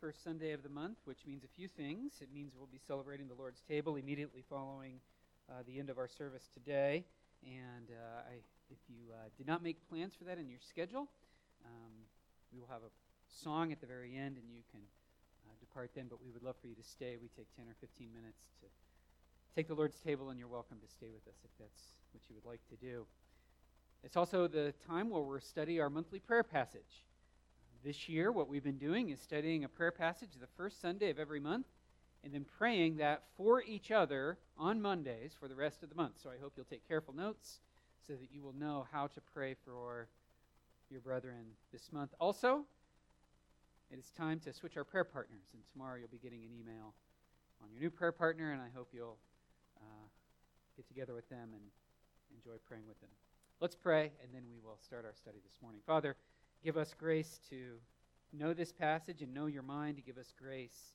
first Sunday of the month, which means a few things. It means we'll be celebrating the Lord's table immediately following the end of our service today. And if you did not make plans for that in your schedule, we will have a song at the very end, and you can depart then, but we would love for you to stay. We take 10 or 15 minutes to take the Lord's table, and you're welcome to stay with us if that's what you would like to do. It's also the time where we'll study our monthly prayer passage. This year, what we've been doing is studying a prayer passage the first Sunday of every month, and then praying that for each other on Mondays for the rest of the month. So I hope you'll take careful notes so that you will know how to pray for your brethren this month. Also, it is time to switch our prayer partners, and tomorrow you'll be getting an email on your new prayer partner, and I hope you'll get together with them and enjoy praying with them. Let's pray, and then we will start our study this morning. Father, give us grace to know this passage and know your mind. Give us grace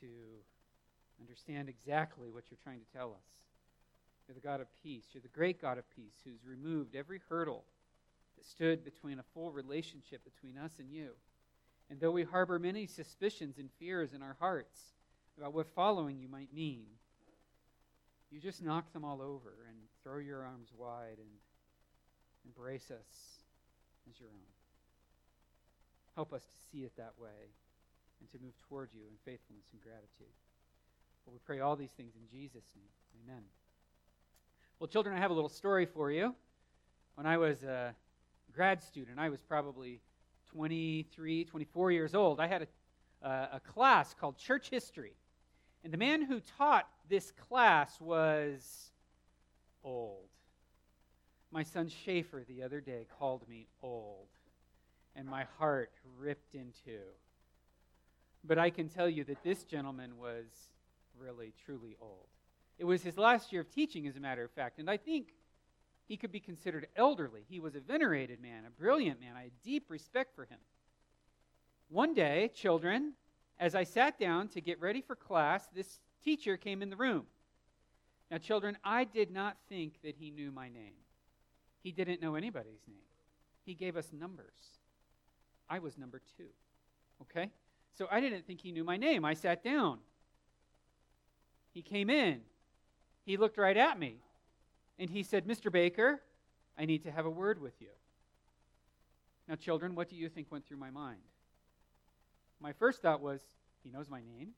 to understand exactly what you're trying to tell us. You're the God of peace. You're the great God of peace who's removed every hurdle that stood between a full relationship between us and you. And though we harbor many suspicions and fears in our hearts about what following you might mean, you just knock them all over and throw your arms wide and embrace us as your own. Help us to see it that way and to move toward you in faithfulness and gratitude. Well, we pray all these things in Jesus' name. Amen. Well, children, I have a little story for you. When I was a grad student, I was probably 23, 24 years old. I had a class called Church History. And the man who taught this class was old. My son Schaefer the other day called me old, and my heart ripped in two. But I can tell you that this gentleman was really, truly old. It was his last year of teaching, as a matter of fact, and I think he could be considered elderly. He was a venerated man, a brilliant man. I had deep respect for him. One day, children, as I sat down to get ready for class, this teacher came in the room. Now, children, I did not think that he knew my name. He didn't know anybody's name. He gave us numbers. I was number 2, okay? So I didn't think he knew my name. I sat down. He came in. He looked right at me. And he said, "Mr. Baker, I need to have a word with you." Now, children, what do you think went through my mind? My first thought was, he knows my name.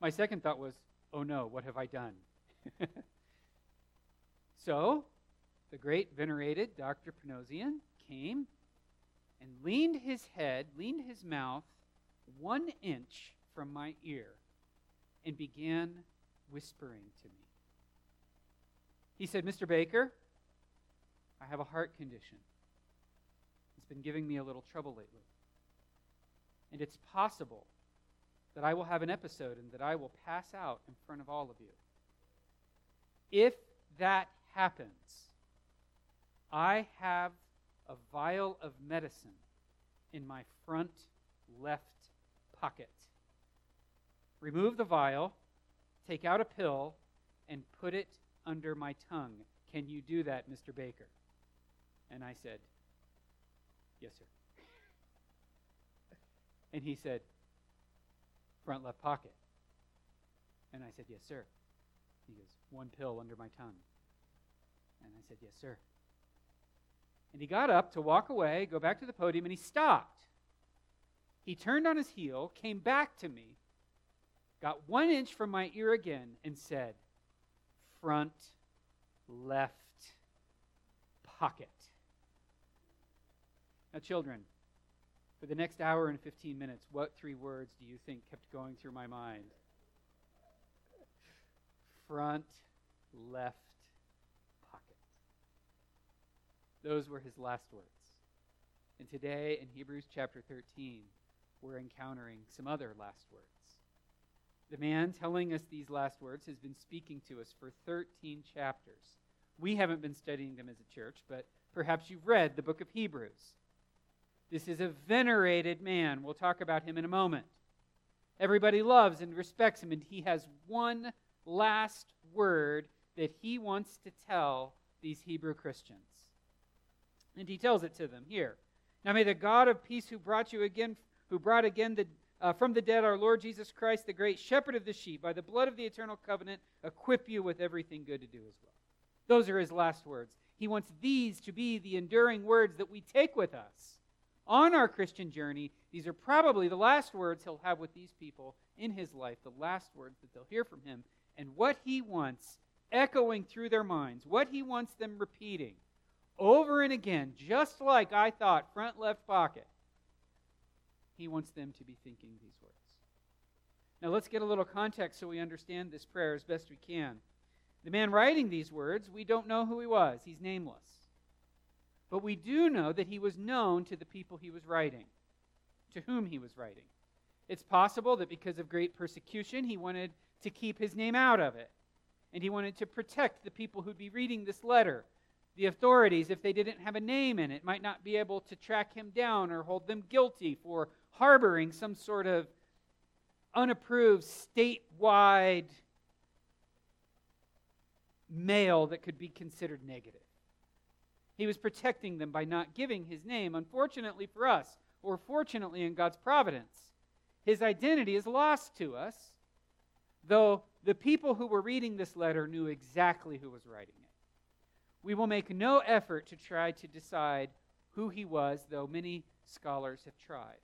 My second thought was, oh no, what have I done? So, the great venerated Dr. Panozian came and leaned his mouth 1 inch from my ear and began whispering to me. He said, "Mr. Baker, I have a heart condition. It's been giving me a little trouble lately. And it's possible that I will have an episode and that I will pass out in front of all of you. If that happens, I have a vial of medicine in my front left pocket. Remove the vial, take out a pill, and put it under my tongue. Can you do that, Mr. Baker?" And I said, "Yes, sir." And he said, "Front left pocket." And I said, "Yes, sir." He goes, "One pill under my tongue." And I said, "Yes, sir." And he got up to walk away, go back to the podium, and he stopped. He turned on his heel, came back to me, got 1 inch from my ear again, and said, "Front left pocket." Now, children, for the next hour and 15 minutes, what 3 words do you think kept going through my mind? Front, left, pocket. Those were his last words. And today in Hebrews chapter 13, we're encountering some other last words. The man telling us these last words has been speaking to us for 13 chapters. We haven't been studying them as a church, but perhaps you've read the book of Hebrews. This is a venerated man. We'll talk about him in a moment. Everybody loves and respects him, and he has one last word that he wants to tell these Hebrew Christians. And he tells it to them here. "Now may the God of peace who brought again the from the dead, our Lord Jesus Christ, the great shepherd of the sheep, by the blood of the eternal covenant, equip you with everything good to do as well. Those are his last words. He wants these to be the enduring words that we take with us on our Christian journey. These are probably the last words he'll have with these people in his life, the last words that they'll hear from him. And what he wants echoing through their minds, what he wants them repeating over and again, just like I thought, front left pocket, he wants them to be thinking these words. Now let's get a little context so we understand this prayer as best we can. The man writing these words, we don't know who he was. He's nameless. But we do know that he was known to the people he was writing, to whom he was writing. It's possible that because of great persecution, he wanted to keep his name out of it. And he wanted to protect the people who'd be reading this letter. The authorities, if they didn't have a name in it, might not be able to track him down or hold them guilty for harboring some sort of unapproved statewide mail that could be considered negative. He was protecting them by not giving his name. Unfortunately for us, or fortunately in God's providence, his identity is lost to us, though the people who were reading this letter knew exactly who was writing it. We will make no effort to try to decide who he was, though many scholars have tried.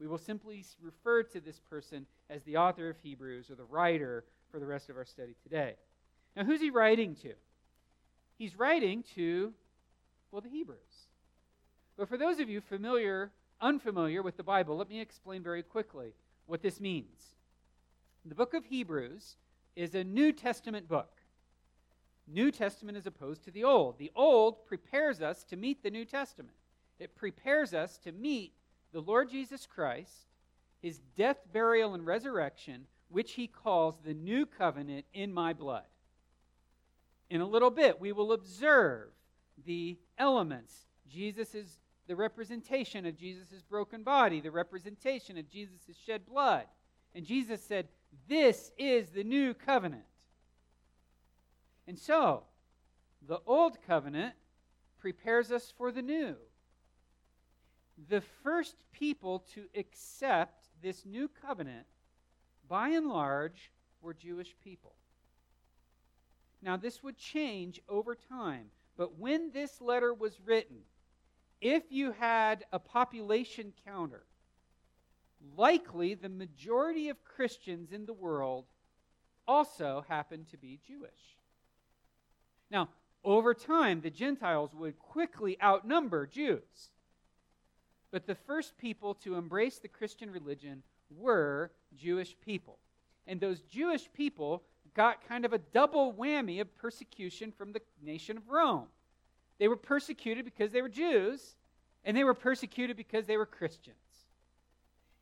We will simply refer to this person as the author of Hebrews or the writer for the rest of our study today. Now, who's he writing to? He's writing to, the Hebrews. But for those of you unfamiliar with the Bible, let me explain very quickly what this means. The book of Hebrews is a New Testament book. New Testament is opposed to the Old. The Old prepares us to meet the New Testament. It prepares us to meet the Lord Jesus Christ, his death, burial, and resurrection, which he calls the new covenant in my blood. In a little bit, we will observe the elements. Jesus is the representation of Jesus' broken body, the representation of Jesus' shed blood. And Jesus said, this is the new covenant. And so, the old covenant prepares us for the new. The first people to accept this new covenant, by and large, were Jewish people. Now, this would change over time, but when this letter was written, if you had a population counter, likely the majority of Christians in the world also happened to be Jewish. Now, over time, the Gentiles would quickly outnumber Jews, but the first people to embrace the Christian religion were Jewish people, and those Jewish people got kind of a double whammy of persecution from the nation of Rome. They were persecuted because they were Jews, and they were persecuted because they were Christians.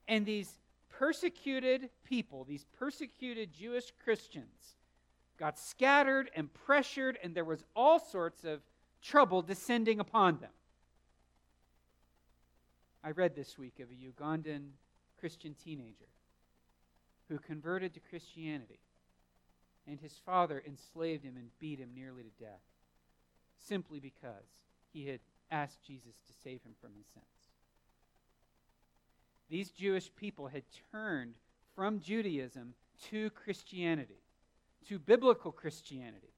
And these persecuted people, these persecuted Jewish Christians, got scattered and pressured, and there was all sorts of trouble descending upon them. I read this week of a Ugandan Christian teenager who converted to Christianity. And his father enslaved him and beat him nearly to death, simply because he had asked Jesus to save him from his sins. These Jewish people had turned from Judaism to Christianity, to biblical Christianity.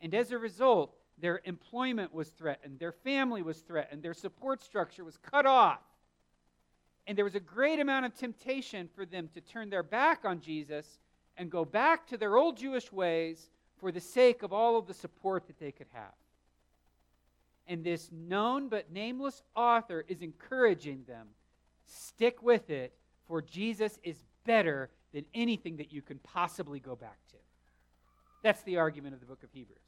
And as a result, their employment was threatened, their family was threatened, their support structure was cut off. And there was a great amount of temptation for them to turn their back on Jesus and go back to their old Jewish ways for the sake of all of the support that they could have. And this known but nameless author is encouraging them, stick with it, for Jesus is better than anything that you can possibly go back to. That's the argument of the book of Hebrews.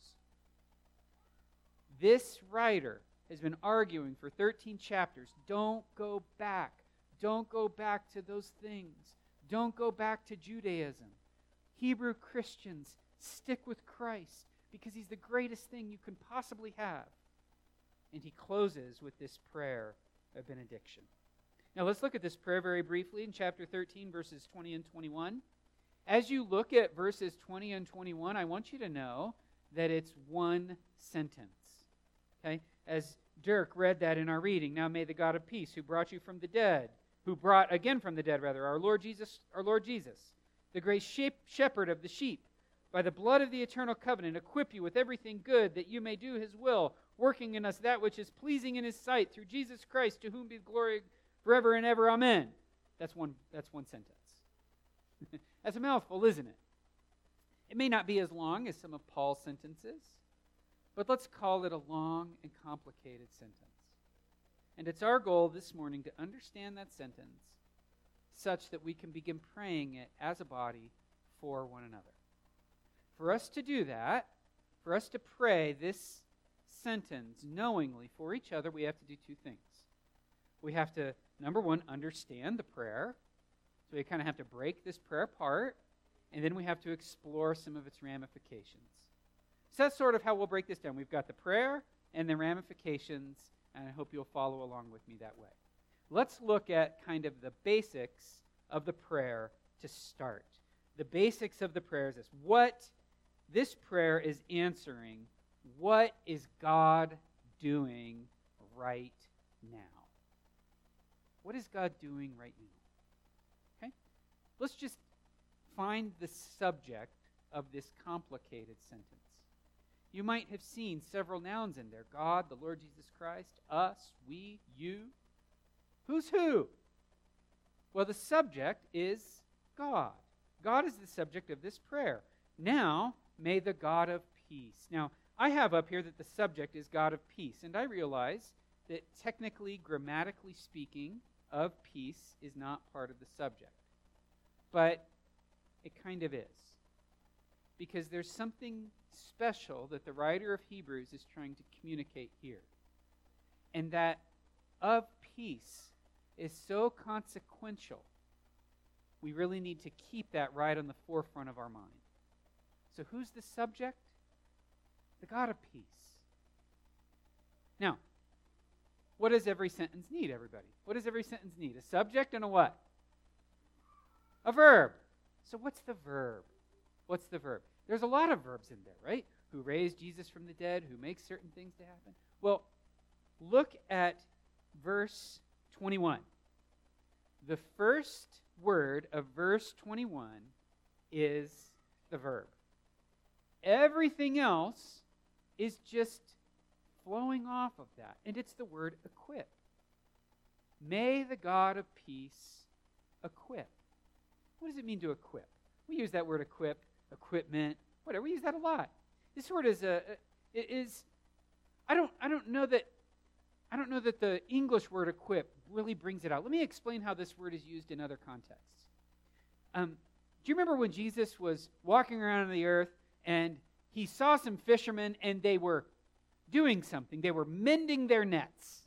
This writer has been arguing for 13 chapters, don't go back. Don't go back to those things. Don't go back to Judaism. Hebrew Christians, stick with Christ because he's the greatest thing you can possibly have. And he closes with this prayer of benediction. Now let's look at this prayer very briefly in chapter 13, verses 20 and 21. As you look at verses 20 and 21, I want you to know that it's one sentence. Okay? As Dirk read that in our reading, now may the God of peace who brought you from the dead who brought again from the dead, rather, our Lord Jesus, the great shepherd of the sheep, by the blood of the eternal covenant, equip you with everything good that you may do his will, working in us that which is pleasing in his sight through Jesus Christ, to whom be glory forever and ever. Amen. That's one sentence. That's a mouthful, isn't it? It may not be as long as some of Paul's sentences, but let's call it a long and complicated sentence. And it's our goal this morning to understand that sentence such that we can begin praying it as a body for one another. For us to do that, for us to pray this sentence knowingly for each other, we have to do two things. We have to, number one, understand the prayer. So we kind of have to break this prayer apart, and then we have to explore some of its ramifications. So that's sort of how we'll break this down. We've got the prayer and the ramifications, and I hope you'll follow along with me that way. Let's look at kind of the basics of the prayer to start. The basics of the prayer is this. What this prayer is answering, what is God doing right now? What is God doing right now? Okay? Let's just find the subject of this complicated sentence. You might have seen several nouns in there. God, the Lord Jesus Christ, us, we, you. Who's who? Well, the subject is God. God is the subject of this prayer. Now, may the God of peace. Now, I have up here that the subject is God of peace, and I realize that technically, grammatically speaking, of peace is not part of the subject. But it kind of is. Because there's something special that the writer of Hebrews is trying to communicate here. And that of peace is so consequential, we really need to keep that right on the forefront of our mind. So who's the subject? The God of peace. Now, what does every sentence need, everybody? What does every sentence need? A subject and a what? A verb. So what's the verb? What's the verb? There's a lot of verbs in there, right? Who raised Jesus from the dead, who makes certain things to happen. Well, look at verse 21. The first word of verse 21 is the verb. Everything else is just flowing off of that, and it's the word equip. May the God of peace equip. What does it mean to equip? We use that word equip, equipment, whatever. We use that a lot. This word is I don't know that the English word equip really brings it out. Let me explain how this word is used in other contexts. Do you remember when Jesus was walking around on the earth and he saw some fishermen and they were doing something? They were mending their nets.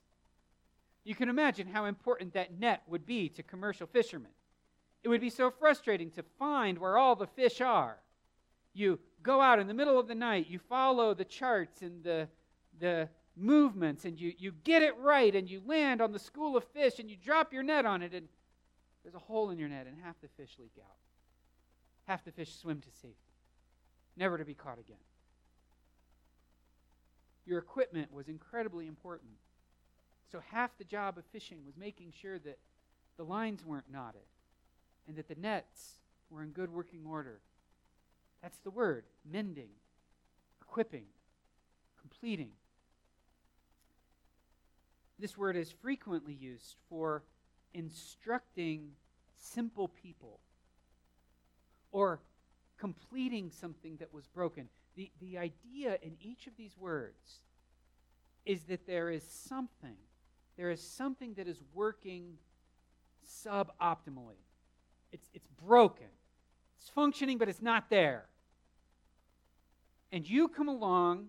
You can imagine how important that net would be to commercial fishermen. It would be so frustrating to find where all the fish are. You go out in the middle of the night, you follow the charts and the movements, and you get it right, and you land on the school of fish, and you drop your net on it, and there's a hole in your net, and half the fish leak out. Half the fish swim to safety, never to be caught again. Your equipment was incredibly important. So half the job of fishing was making sure that the lines weren't knotted and that the nets were in good working order. That's the word, mending, equipping, completing. This word is frequently used for instructing simple people or completing something that was broken. The idea in each of these words is that there is something that is working suboptimally. It's broken. It's functioning, but it's not there. And you come along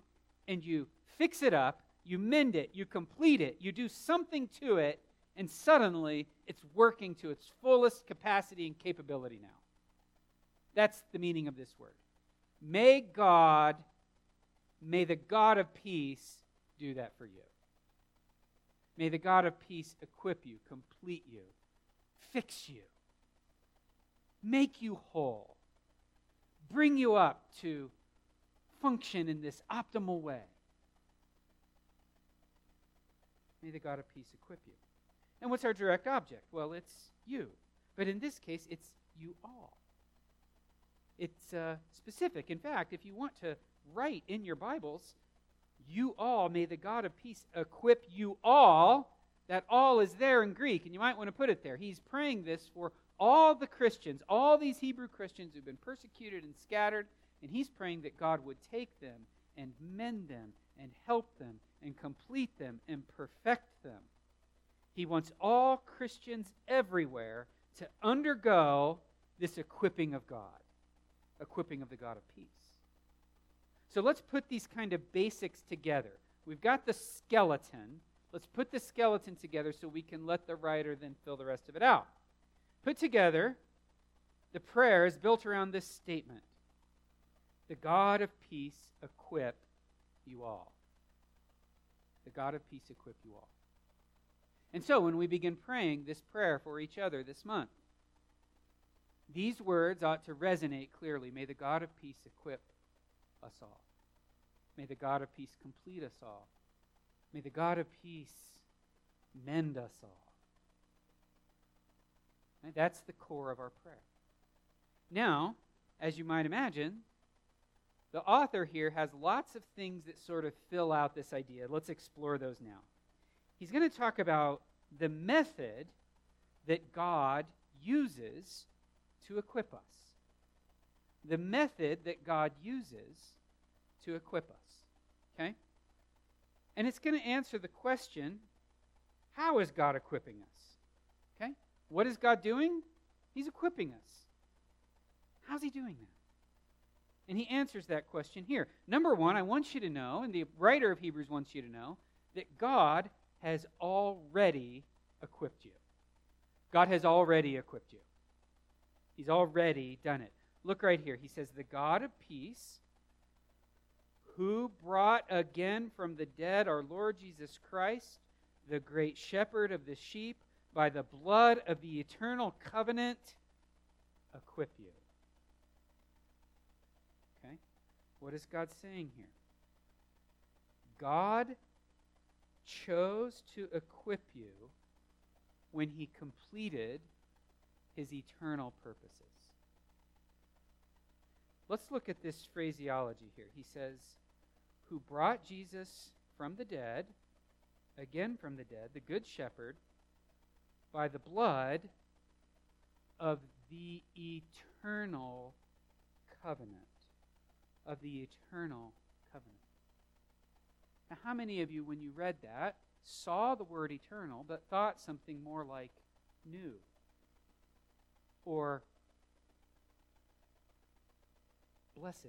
and you fix it up, you mend it, you complete it, you do something to it, and suddenly it's working to its fullest capacity and capability now. That's the meaning of this word. May the God of peace do that for you. May the God of peace equip you, complete you, fix you, make you whole, bring you up to function in this optimal way. May the God of peace equip you. And what's our direct object? Well, it's you. But in this case, it's you all. It's specific. In fact, if you want to write in your Bibles, you all, may the God of peace equip you all. That all is there in Greek, and you might want to put it there. He's praying this for all the Christians, all these Hebrew Christians who've been persecuted and scattered, and he's praying that God would take them and mend them and help them and complete them and perfect them. He wants all Christians everywhere to undergo this equipping of God, equipping of the God of peace. So let's put these kind of basics together. We've got the skeleton. Let's put the skeleton together so we can let the writer then fill the rest of it out. Put together, the prayer is built around this statement. The God of peace equip you all. The God of peace equip you all. And so when we begin praying this prayer for each other this month, these words ought to resonate clearly. May the God of peace equip us all. May the God of peace complete us all. May the God of peace mend us all. And that's the core of our prayer. Now, as you might imagine, the author here has lots of things that sort of fill out this idea. Let's explore those now. He's going to talk about the method that God uses to equip us. The method that God uses to equip us. Okay? And it's going to answer the question, how is God equipping us? Okay? What is God doing? He's equipping us. How's he doing that? And he answers that question here. Number one, I want you to know, and the writer of Hebrews wants you to know, that God has already equipped you. God has already equipped you. He's already done it. Look right here. He says, the God of peace, who brought again from the dead our Lord Jesus Christ, the great shepherd of the sheep, by the blood of the eternal covenant, equip you. Okay? What is God saying here? God chose to equip you when he completed his eternal purposes. Let's look at this phraseology here. He says, who brought Jesus from the dead, again from the dead, the good shepherd, by the blood of the eternal covenant. Of the eternal covenant. Now, how many of you, when you read that, saw the word eternal, but thought something more like new? Or blessed.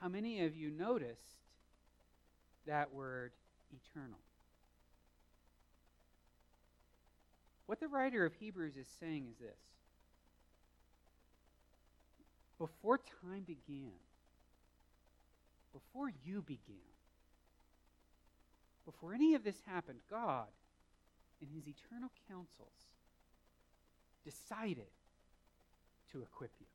How many of you noticed that word eternal? What the writer of Hebrews is saying is this. Before time began, before you began, before any of this happened, God, in his eternal counsels, decided to equip you.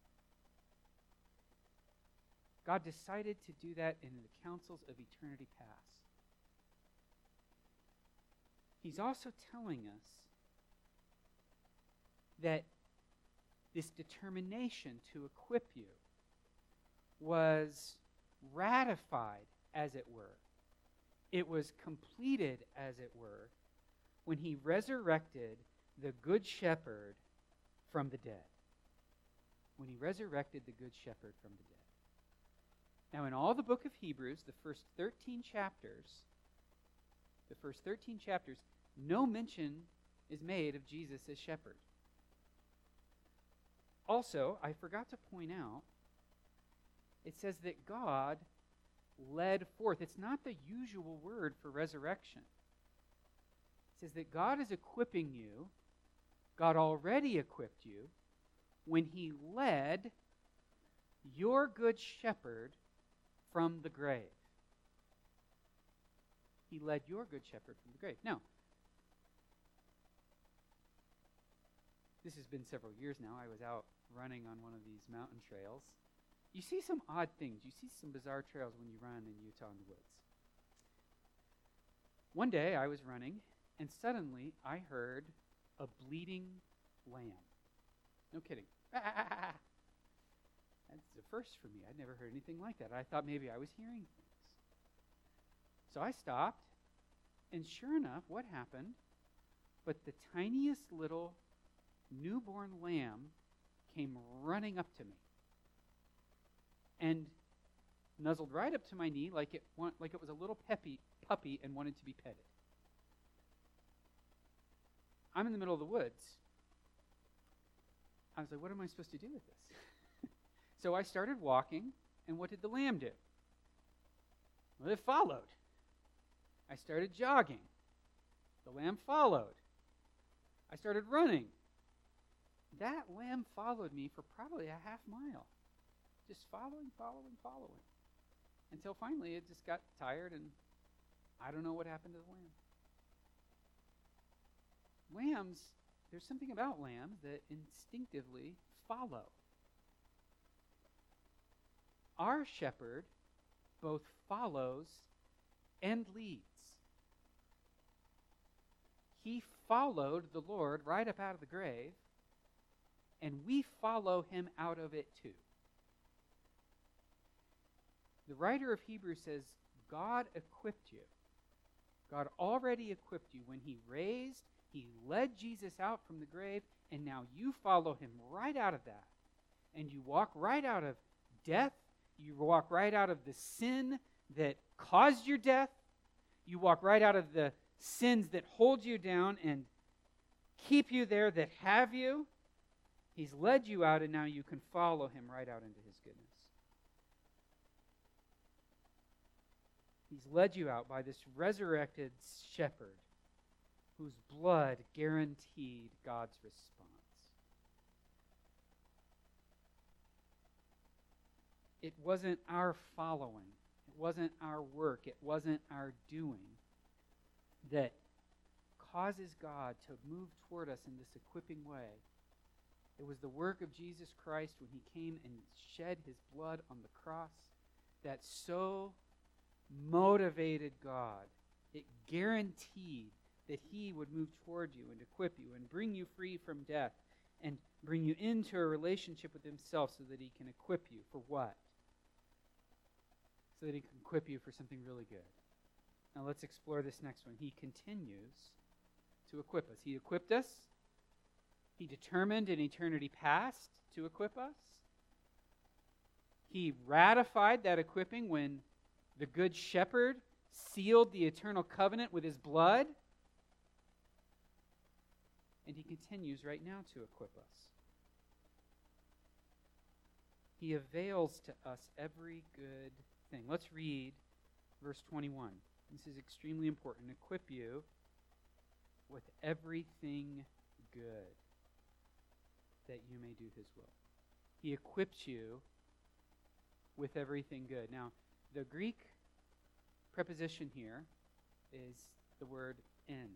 God decided to do that in the counsels of eternity past. He's also telling us that this determination to equip you was ratified, as it were. It was completed, as it were, when he resurrected the Good Shepherd from the dead. When he resurrected the Good Shepherd from the dead. Now, in all the book of Hebrews, the first 13 chapters, no mention is made of Jesus as shepherd. Also, I forgot to point out, it says that God led forth. It's not the usual word for resurrection. It says that God is equipping you. God already equipped you when he led your good shepherd from the grave. He led your good shepherd from the grave. Now, this has been several years now. I was out running on one of these mountain trails. You see some odd things. You see some bizarre trails when you run in Utah in the woods. One day I was running, and suddenly I heard a bleating lamb. No kidding. Ah! That's the first for me. I'd never heard anything like that. I thought maybe I was hearing things. So I stopped, and sure enough, what happened? But the tiniest little newborn lamb came running up to me and nuzzled right up to my knee like it was a little puppy and wanted to be petted. I'm in the middle of the woods. I was like, what am I supposed to do with this? So I started walking, and what did the lamb do? Well, it followed. I started jogging. The lamb followed. I started running. That lamb followed me for probably a half mile, just following, until finally it just got tired, and I don't know what happened to the lamb. Lambs, there's something about lambs that instinctively follow. Our shepherd both follows and leads. He followed the Lord right up out of the grave, and we follow him out of it too. The writer of Hebrews says, God equipped you. God already equipped you when he led Jesus out from the grave, and now you follow him right out of that. And you walk right out of death. You walk right out of the sin that caused your death. You walk right out of the sins that hold you down and keep you there, that have you. He's led you out, and now you can follow him right out into his goodness. He's led you out by this resurrected shepherd whose blood guaranteed God's response. It wasn't our following. It wasn't our work. It wasn't our doing that causes God to move toward us in this equipping way. It was the work of Jesus Christ when he came and shed his blood on the cross that so motivated God. It guaranteed that he would move toward you and equip you and bring you free from death and bring you into a relationship with himself so that he can equip you for what? So that he can equip you for something really good. Now let's explore this next one. He continues to equip us. He equipped us. He determined in eternity past to equip us. He ratified that equipping when the Good Shepherd sealed the eternal covenant with his blood. And he continues right now to equip us. He avails to us every good thing. Let's read verse 21. This is extremely important. Equip you with everything good that you may do his will. He equips you with everything good. Now, the Greek preposition here is the word en.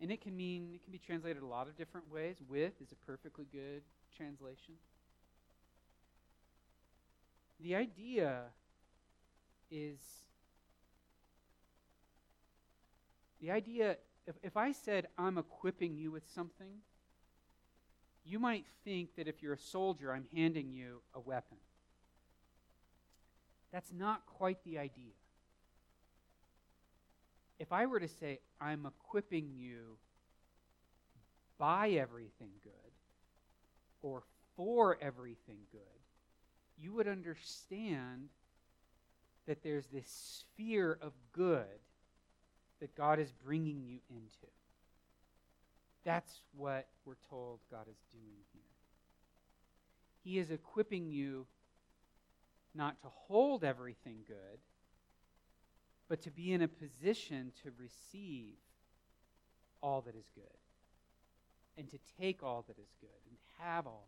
And it can be translated a lot of different ways. With is a perfectly good translation. The idea is, if I said I'm equipping you with something, you might think that if you're a soldier, I'm handing you a weapon. That's not quite the idea. If I were to say, I'm equipping you by everything good or for everything good, you would understand that there's this sphere of good that God is bringing you into. That's what we're told God is doing here. He is equipping you not to hold everything good, but to be in a position to receive all that is good, and to take all that is good, and have all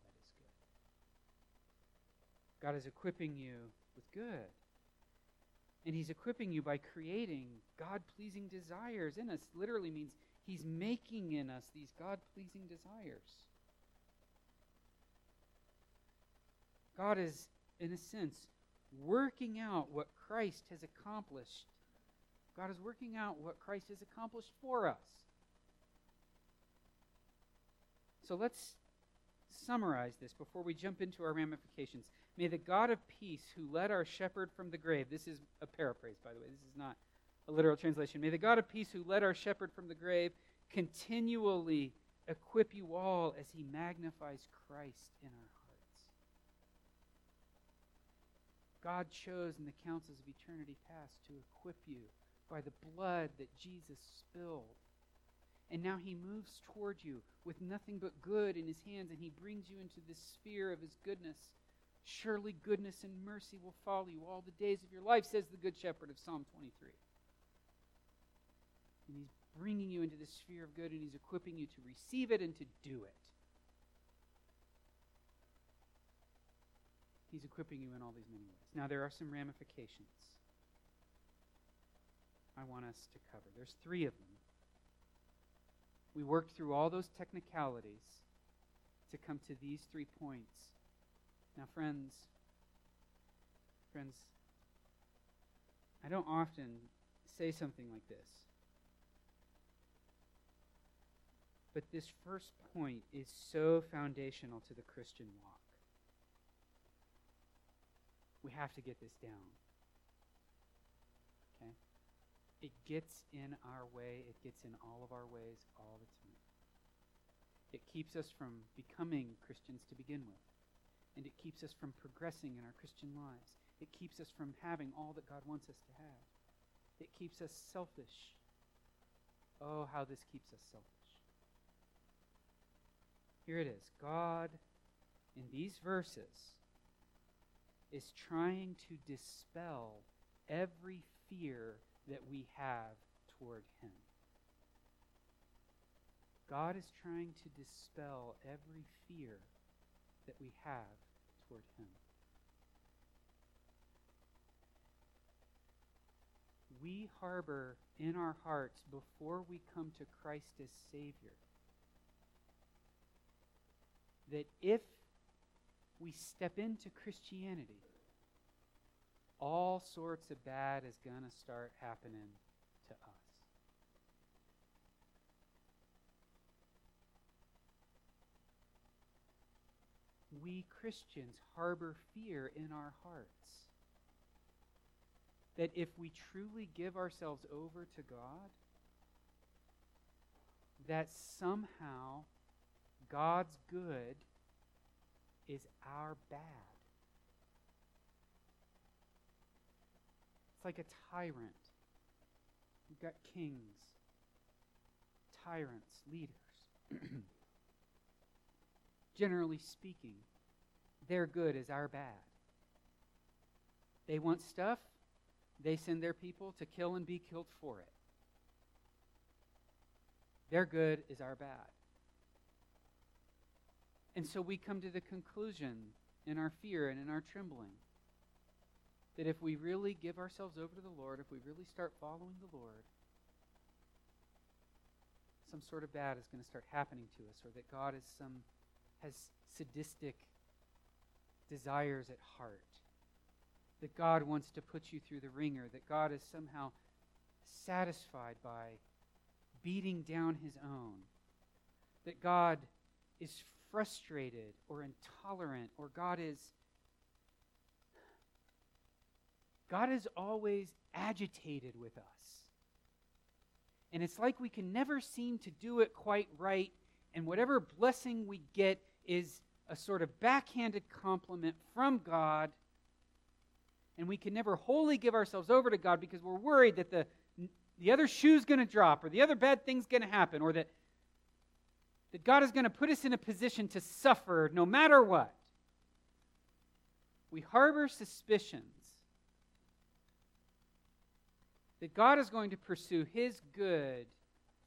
that is good. God is equipping you with good. And he's equipping you by creating God-pleasing desires in us. Literally means he's making in us these God-pleasing desires. God is, in a sense, working out what Christ has accomplished God is working out what Christ has accomplished for us. So let's summarize this before we jump into our ramifications. May the God of peace, who led our shepherd from the grave — this is a paraphrase, by the way, this is not a literal translation — may the God of peace, who led our shepherd from the grave, continually equip you all as he magnifies Christ in our hearts. God chose in the councils of eternity past to equip you by the blood that Jesus spilled. And now he moves toward you with nothing but good in his hands, and he brings you into the sphere of his goodness. Surely goodness and mercy will follow you all the days of your life, says the Good Shepherd of Psalm 23. And he's bringing you into the sphere of good, and he's equipping you to receive it and to do it. He's equipping you in all these many ways. Now, there are some ramifications I want us to cover. There's three of them. We worked through all those technicalities to come to these 3 points. Now, friends, I don't often say something like this, but this first point is so foundational to the Christian walk. We have to get this down. Okay? It gets in our way. It gets in all of our ways all the time. It keeps us from becoming Christians to begin with. And it keeps us from progressing in our Christian lives. It keeps us from having all that God wants us to have. It keeps us selfish. Oh, how this keeps us selfish. Here it is. God, in these verses, is trying to dispel every fear that we have toward him. God is trying to dispel every fear that we have toward him. We harbor in our hearts, before we come to Christ as Savior, that if we step into Christianity, all sorts of bad is going to start happening to us. We Christians harbor fear in our hearts that if we truly give ourselves over to God, that somehow God's good is our bad. It's like a tyrant. We've got kings, tyrants, leaders. Generally speaking, their good is our bad. They want stuff, they send their people to kill and be killed for it. Their good is our bad. And so we come to the conclusion in our fear and in our trembling that if we really give ourselves over to the Lord, if we really start following the Lord, some sort of bad is going to start happening to us, or that God is has sadistic desires at heart, that God wants to put you through the ringer, that God is somehow satisfied by beating down his own, that God is frustrated or intolerant, or God is always agitated with us. And it's like we can never seem to do it quite right, and whatever blessing we get is a sort of backhanded compliment from God, and we can never wholly give ourselves over to God because we're worried that the other shoe's going to drop, or the other bad thing's going to happen, or that God is going to put us in a position to suffer no matter what. We harbor suspicions that God is going to pursue his good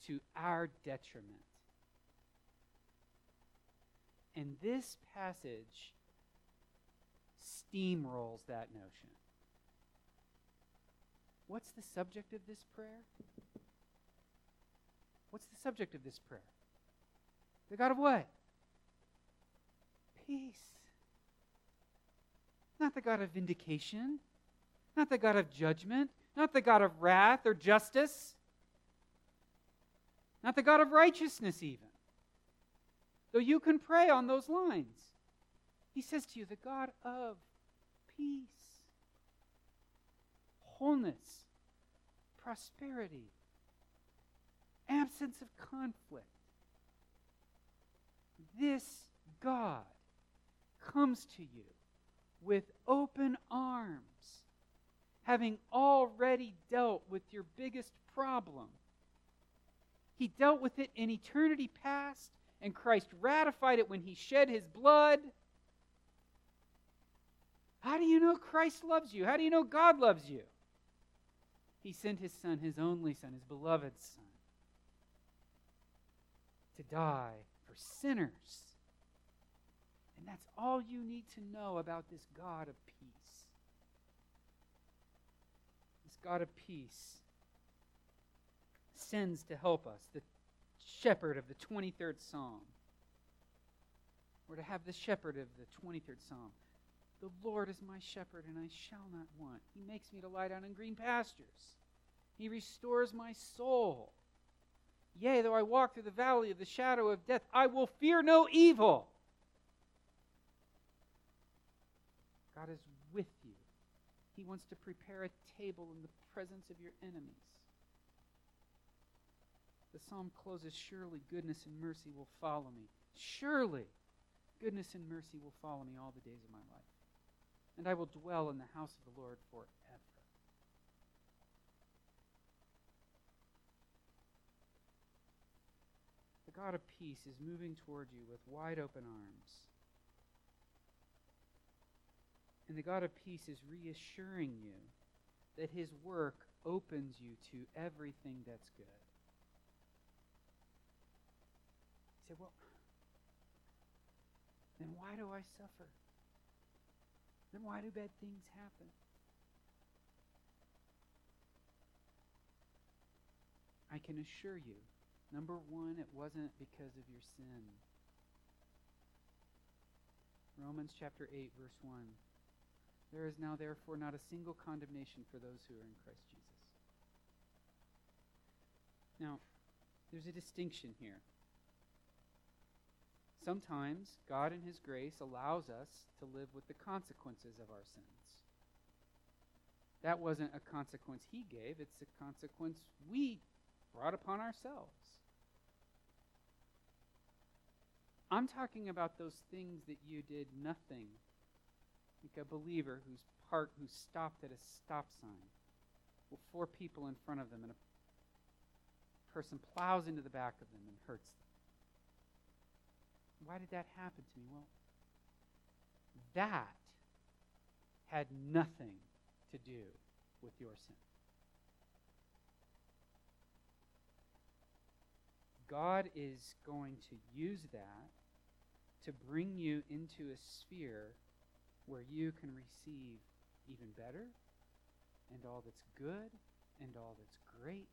to our detriment. And this passage steamrolls that notion. What's the subject of this prayer? What's the subject of this prayer? The God of what? Peace. Not the God of vindication. Not the God of judgment. Not the God of wrath or justice. Not the God of righteousness even. Though you can pray on those lines. He says to you, the God of peace, wholeness, prosperity, absence of conflict. This God comes to you with open arms, having already dealt with your biggest problem. He dealt with it in eternity past, and Christ ratified it when he shed his blood. How do you know Christ loves you? How do you know God loves you? He sent his Son, his only Son, his beloved Son, to die for sinners. And that's all you need to know about this God of peace. This God of peace sends to help us, the shepherd of the 23rd Psalm. We're to have the shepherd of the 23rd Psalm. The Lord is my shepherd, and I shall not want. He makes me to lie down in green pastures. He restores my soul. Yea, though I walk through the valley of the shadow of death, I will fear no evil. God is with you. He wants to prepare a table in the presence of your enemies. The psalm closes, surely goodness and mercy will follow me. Surely goodness and mercy will follow me all the days of my life. And I will dwell in the house of the Lord forever. The God of peace is moving toward you with wide open arms. And the God of peace is reassuring you that his work opens you to everything that's good. You say, well, then why do I suffer? Then why do bad things happen? I can assure you, number one, it wasn't because of your sin. Romans chapter 8, verse 1. There is now, therefore, not a single condemnation for those who are in Christ Jesus. Now, there's a distinction here. Sometimes God in his grace allows us to live with the consequences of our sins. That wasn't a consequence he gave, it's a consequence we brought upon ourselves. I'm talking about those things that you did nothing, like a believer who stopped at a stop sign with four people in front of them and a person plows into the back of them and hurts them. Why did that happen to me? Well, that had nothing to do with your sin. God is going to use that to bring you into a sphere where you can receive even better and all that's good and all that's great.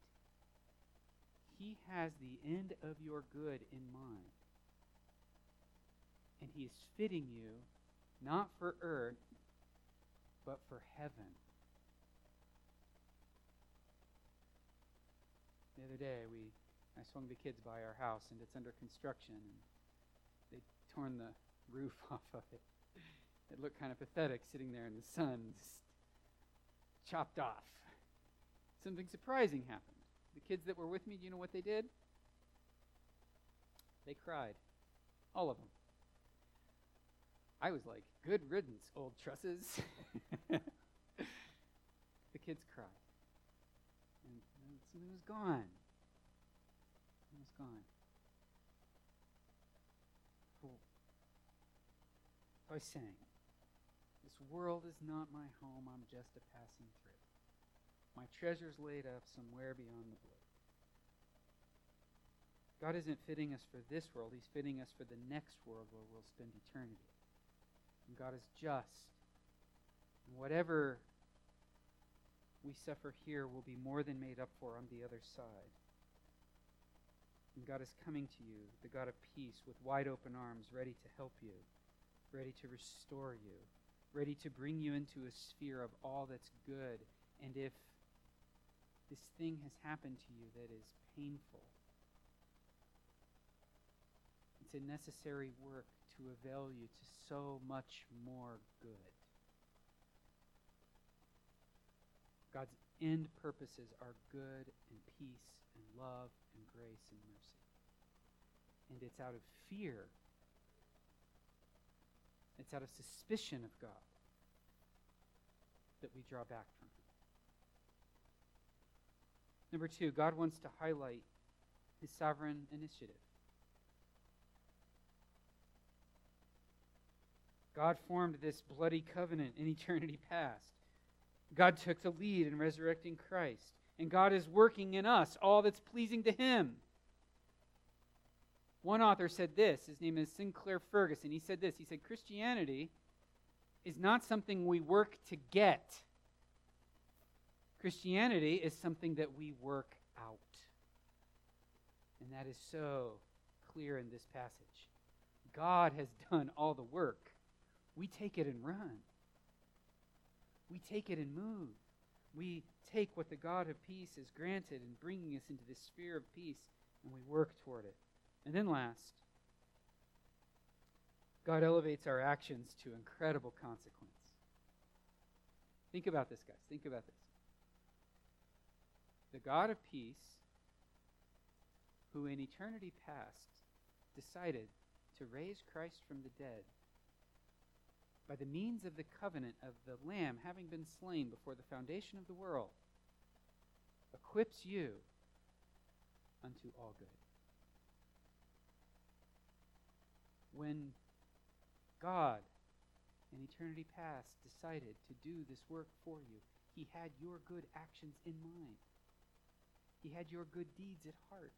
He has the end of your good in mind. And he is fitting you, not for earth, but for heaven. The other day, I swung the kids by our house, and it's under construction, and they torn the roof off of it. It looked kind of pathetic, sitting there in the sun, just chopped off. Something surprising happened. The kids that were with me, do you know what they did? They cried. All of them. I was like, good riddance, old trusses. The kids cried. And something was gone. It was gone. Cool. So I sang, this world is not my home, I'm just a passing through. My treasure's laid up somewhere beyond the blue. God isn't fitting us for this world, he's fitting us for the next world where we'll spend eternity. And God is just. And whatever we suffer here will be more than made up for on the other side. And God is coming to you, the God of peace, with wide open arms, ready to help you, ready to restore you, ready to bring you into a sphere of all that's good. And if this thing has happened to you that is painful. It's a necessary work to avail you to so much more good. God's end purposes are good and peace and love and grace and mercy. And it's out of fear. It's out of suspicion of God that we draw back from Him. Number two, God wants to highlight His sovereign initiative. God formed this bloody covenant in eternity past. God took the lead in resurrecting Christ. And God is working in us all that's pleasing to Him. One author said this. His name is Sinclair Ferguson. He said this. He said, Christianity is not something we work to get. Christianity is something that we work out. And that is so clear in this passage. God has done all the work. We take it and run. We take it and move. We take what the God of peace has granted in bringing us into this sphere of peace, and we work toward it. And then last, God elevates our actions to incredible consequence. Think about this, guys. Think about this. The God of peace, who in eternity past decided to raise Christ from the dead by the means of the covenant of the Lamb having been slain before the foundation of the world, equips you unto all good. When God in eternity past decided to do this work for you, He had your good actions in mind. He had your good deeds at heart.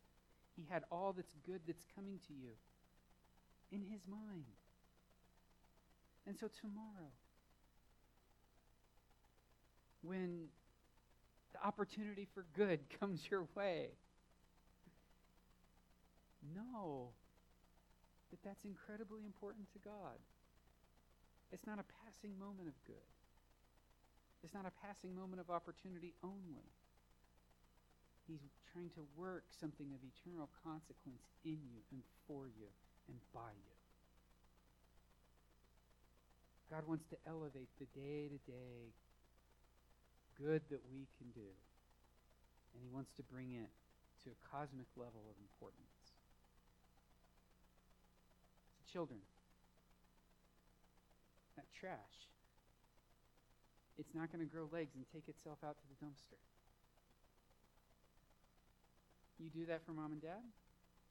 He had all that's good that's coming to you in His mind. And so tomorrow, when the opportunity for good comes your way, know that that's incredibly important to God. It's not a passing moment of good. It's not a passing moment of opportunity only. He's trying to work something of eternal consequence in you and for you and by you. God wants to elevate the day-to-day good that we can do, and He wants to bring it to a cosmic level of importance. So children, that trash, it's not going to grow legs and take itself out to the dumpster. You do that for mom and dad?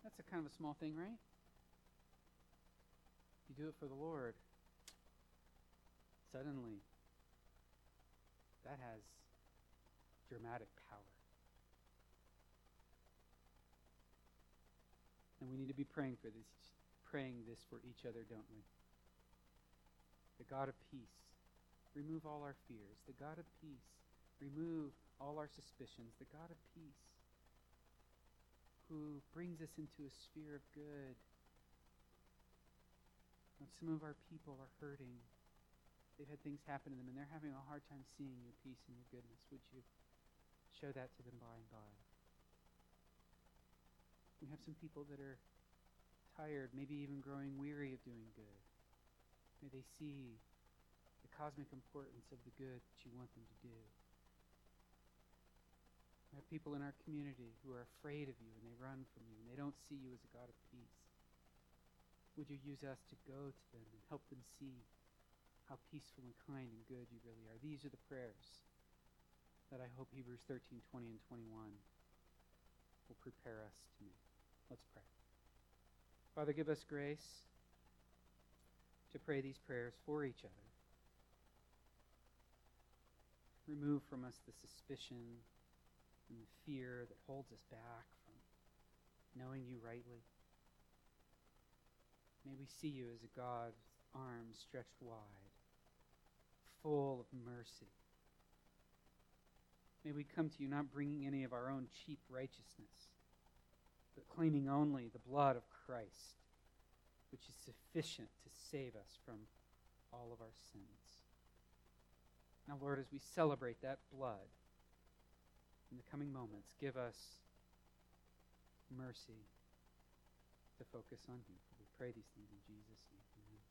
That's a kind of a small thing, right? You do it for the Lord. Suddenly, that has dramatic power. And we need to be praying this for each other, don't we? The God of peace, remove all our fears. The God of peace, remove all our suspicions. The God of peace, who brings us into a sphere of good. When some of our people are hurting, they've had things happen to them, and they're having a hard time seeing your peace and your goodness. Would you show that to them by and by? We have some people that are tired, maybe even growing weary of doing good. May they see the cosmic importance of the good that you want them to do. We have people in our community who are afraid of you, and they run from you, and they don't see you as a God of peace. Would you use us to go to them and help them see how peaceful and kind and good you really are? These are the prayers that I hope Hebrews 13, 20, and 21 will prepare us to make. Let's pray. Father, give us grace to pray these prayers for each other. Remove from us the suspicion and the fear that holds us back from knowing you rightly. May we see you as a God, arms stretched wide, full of mercy. May we come to you not bringing any of our own cheap righteousness, but claiming only the blood of Christ, which is sufficient to save us from all of our sins. Now, Lord, as we celebrate that blood, in the coming moments, give us mercy to focus on you. We pray these things in Jesus' name. Amen.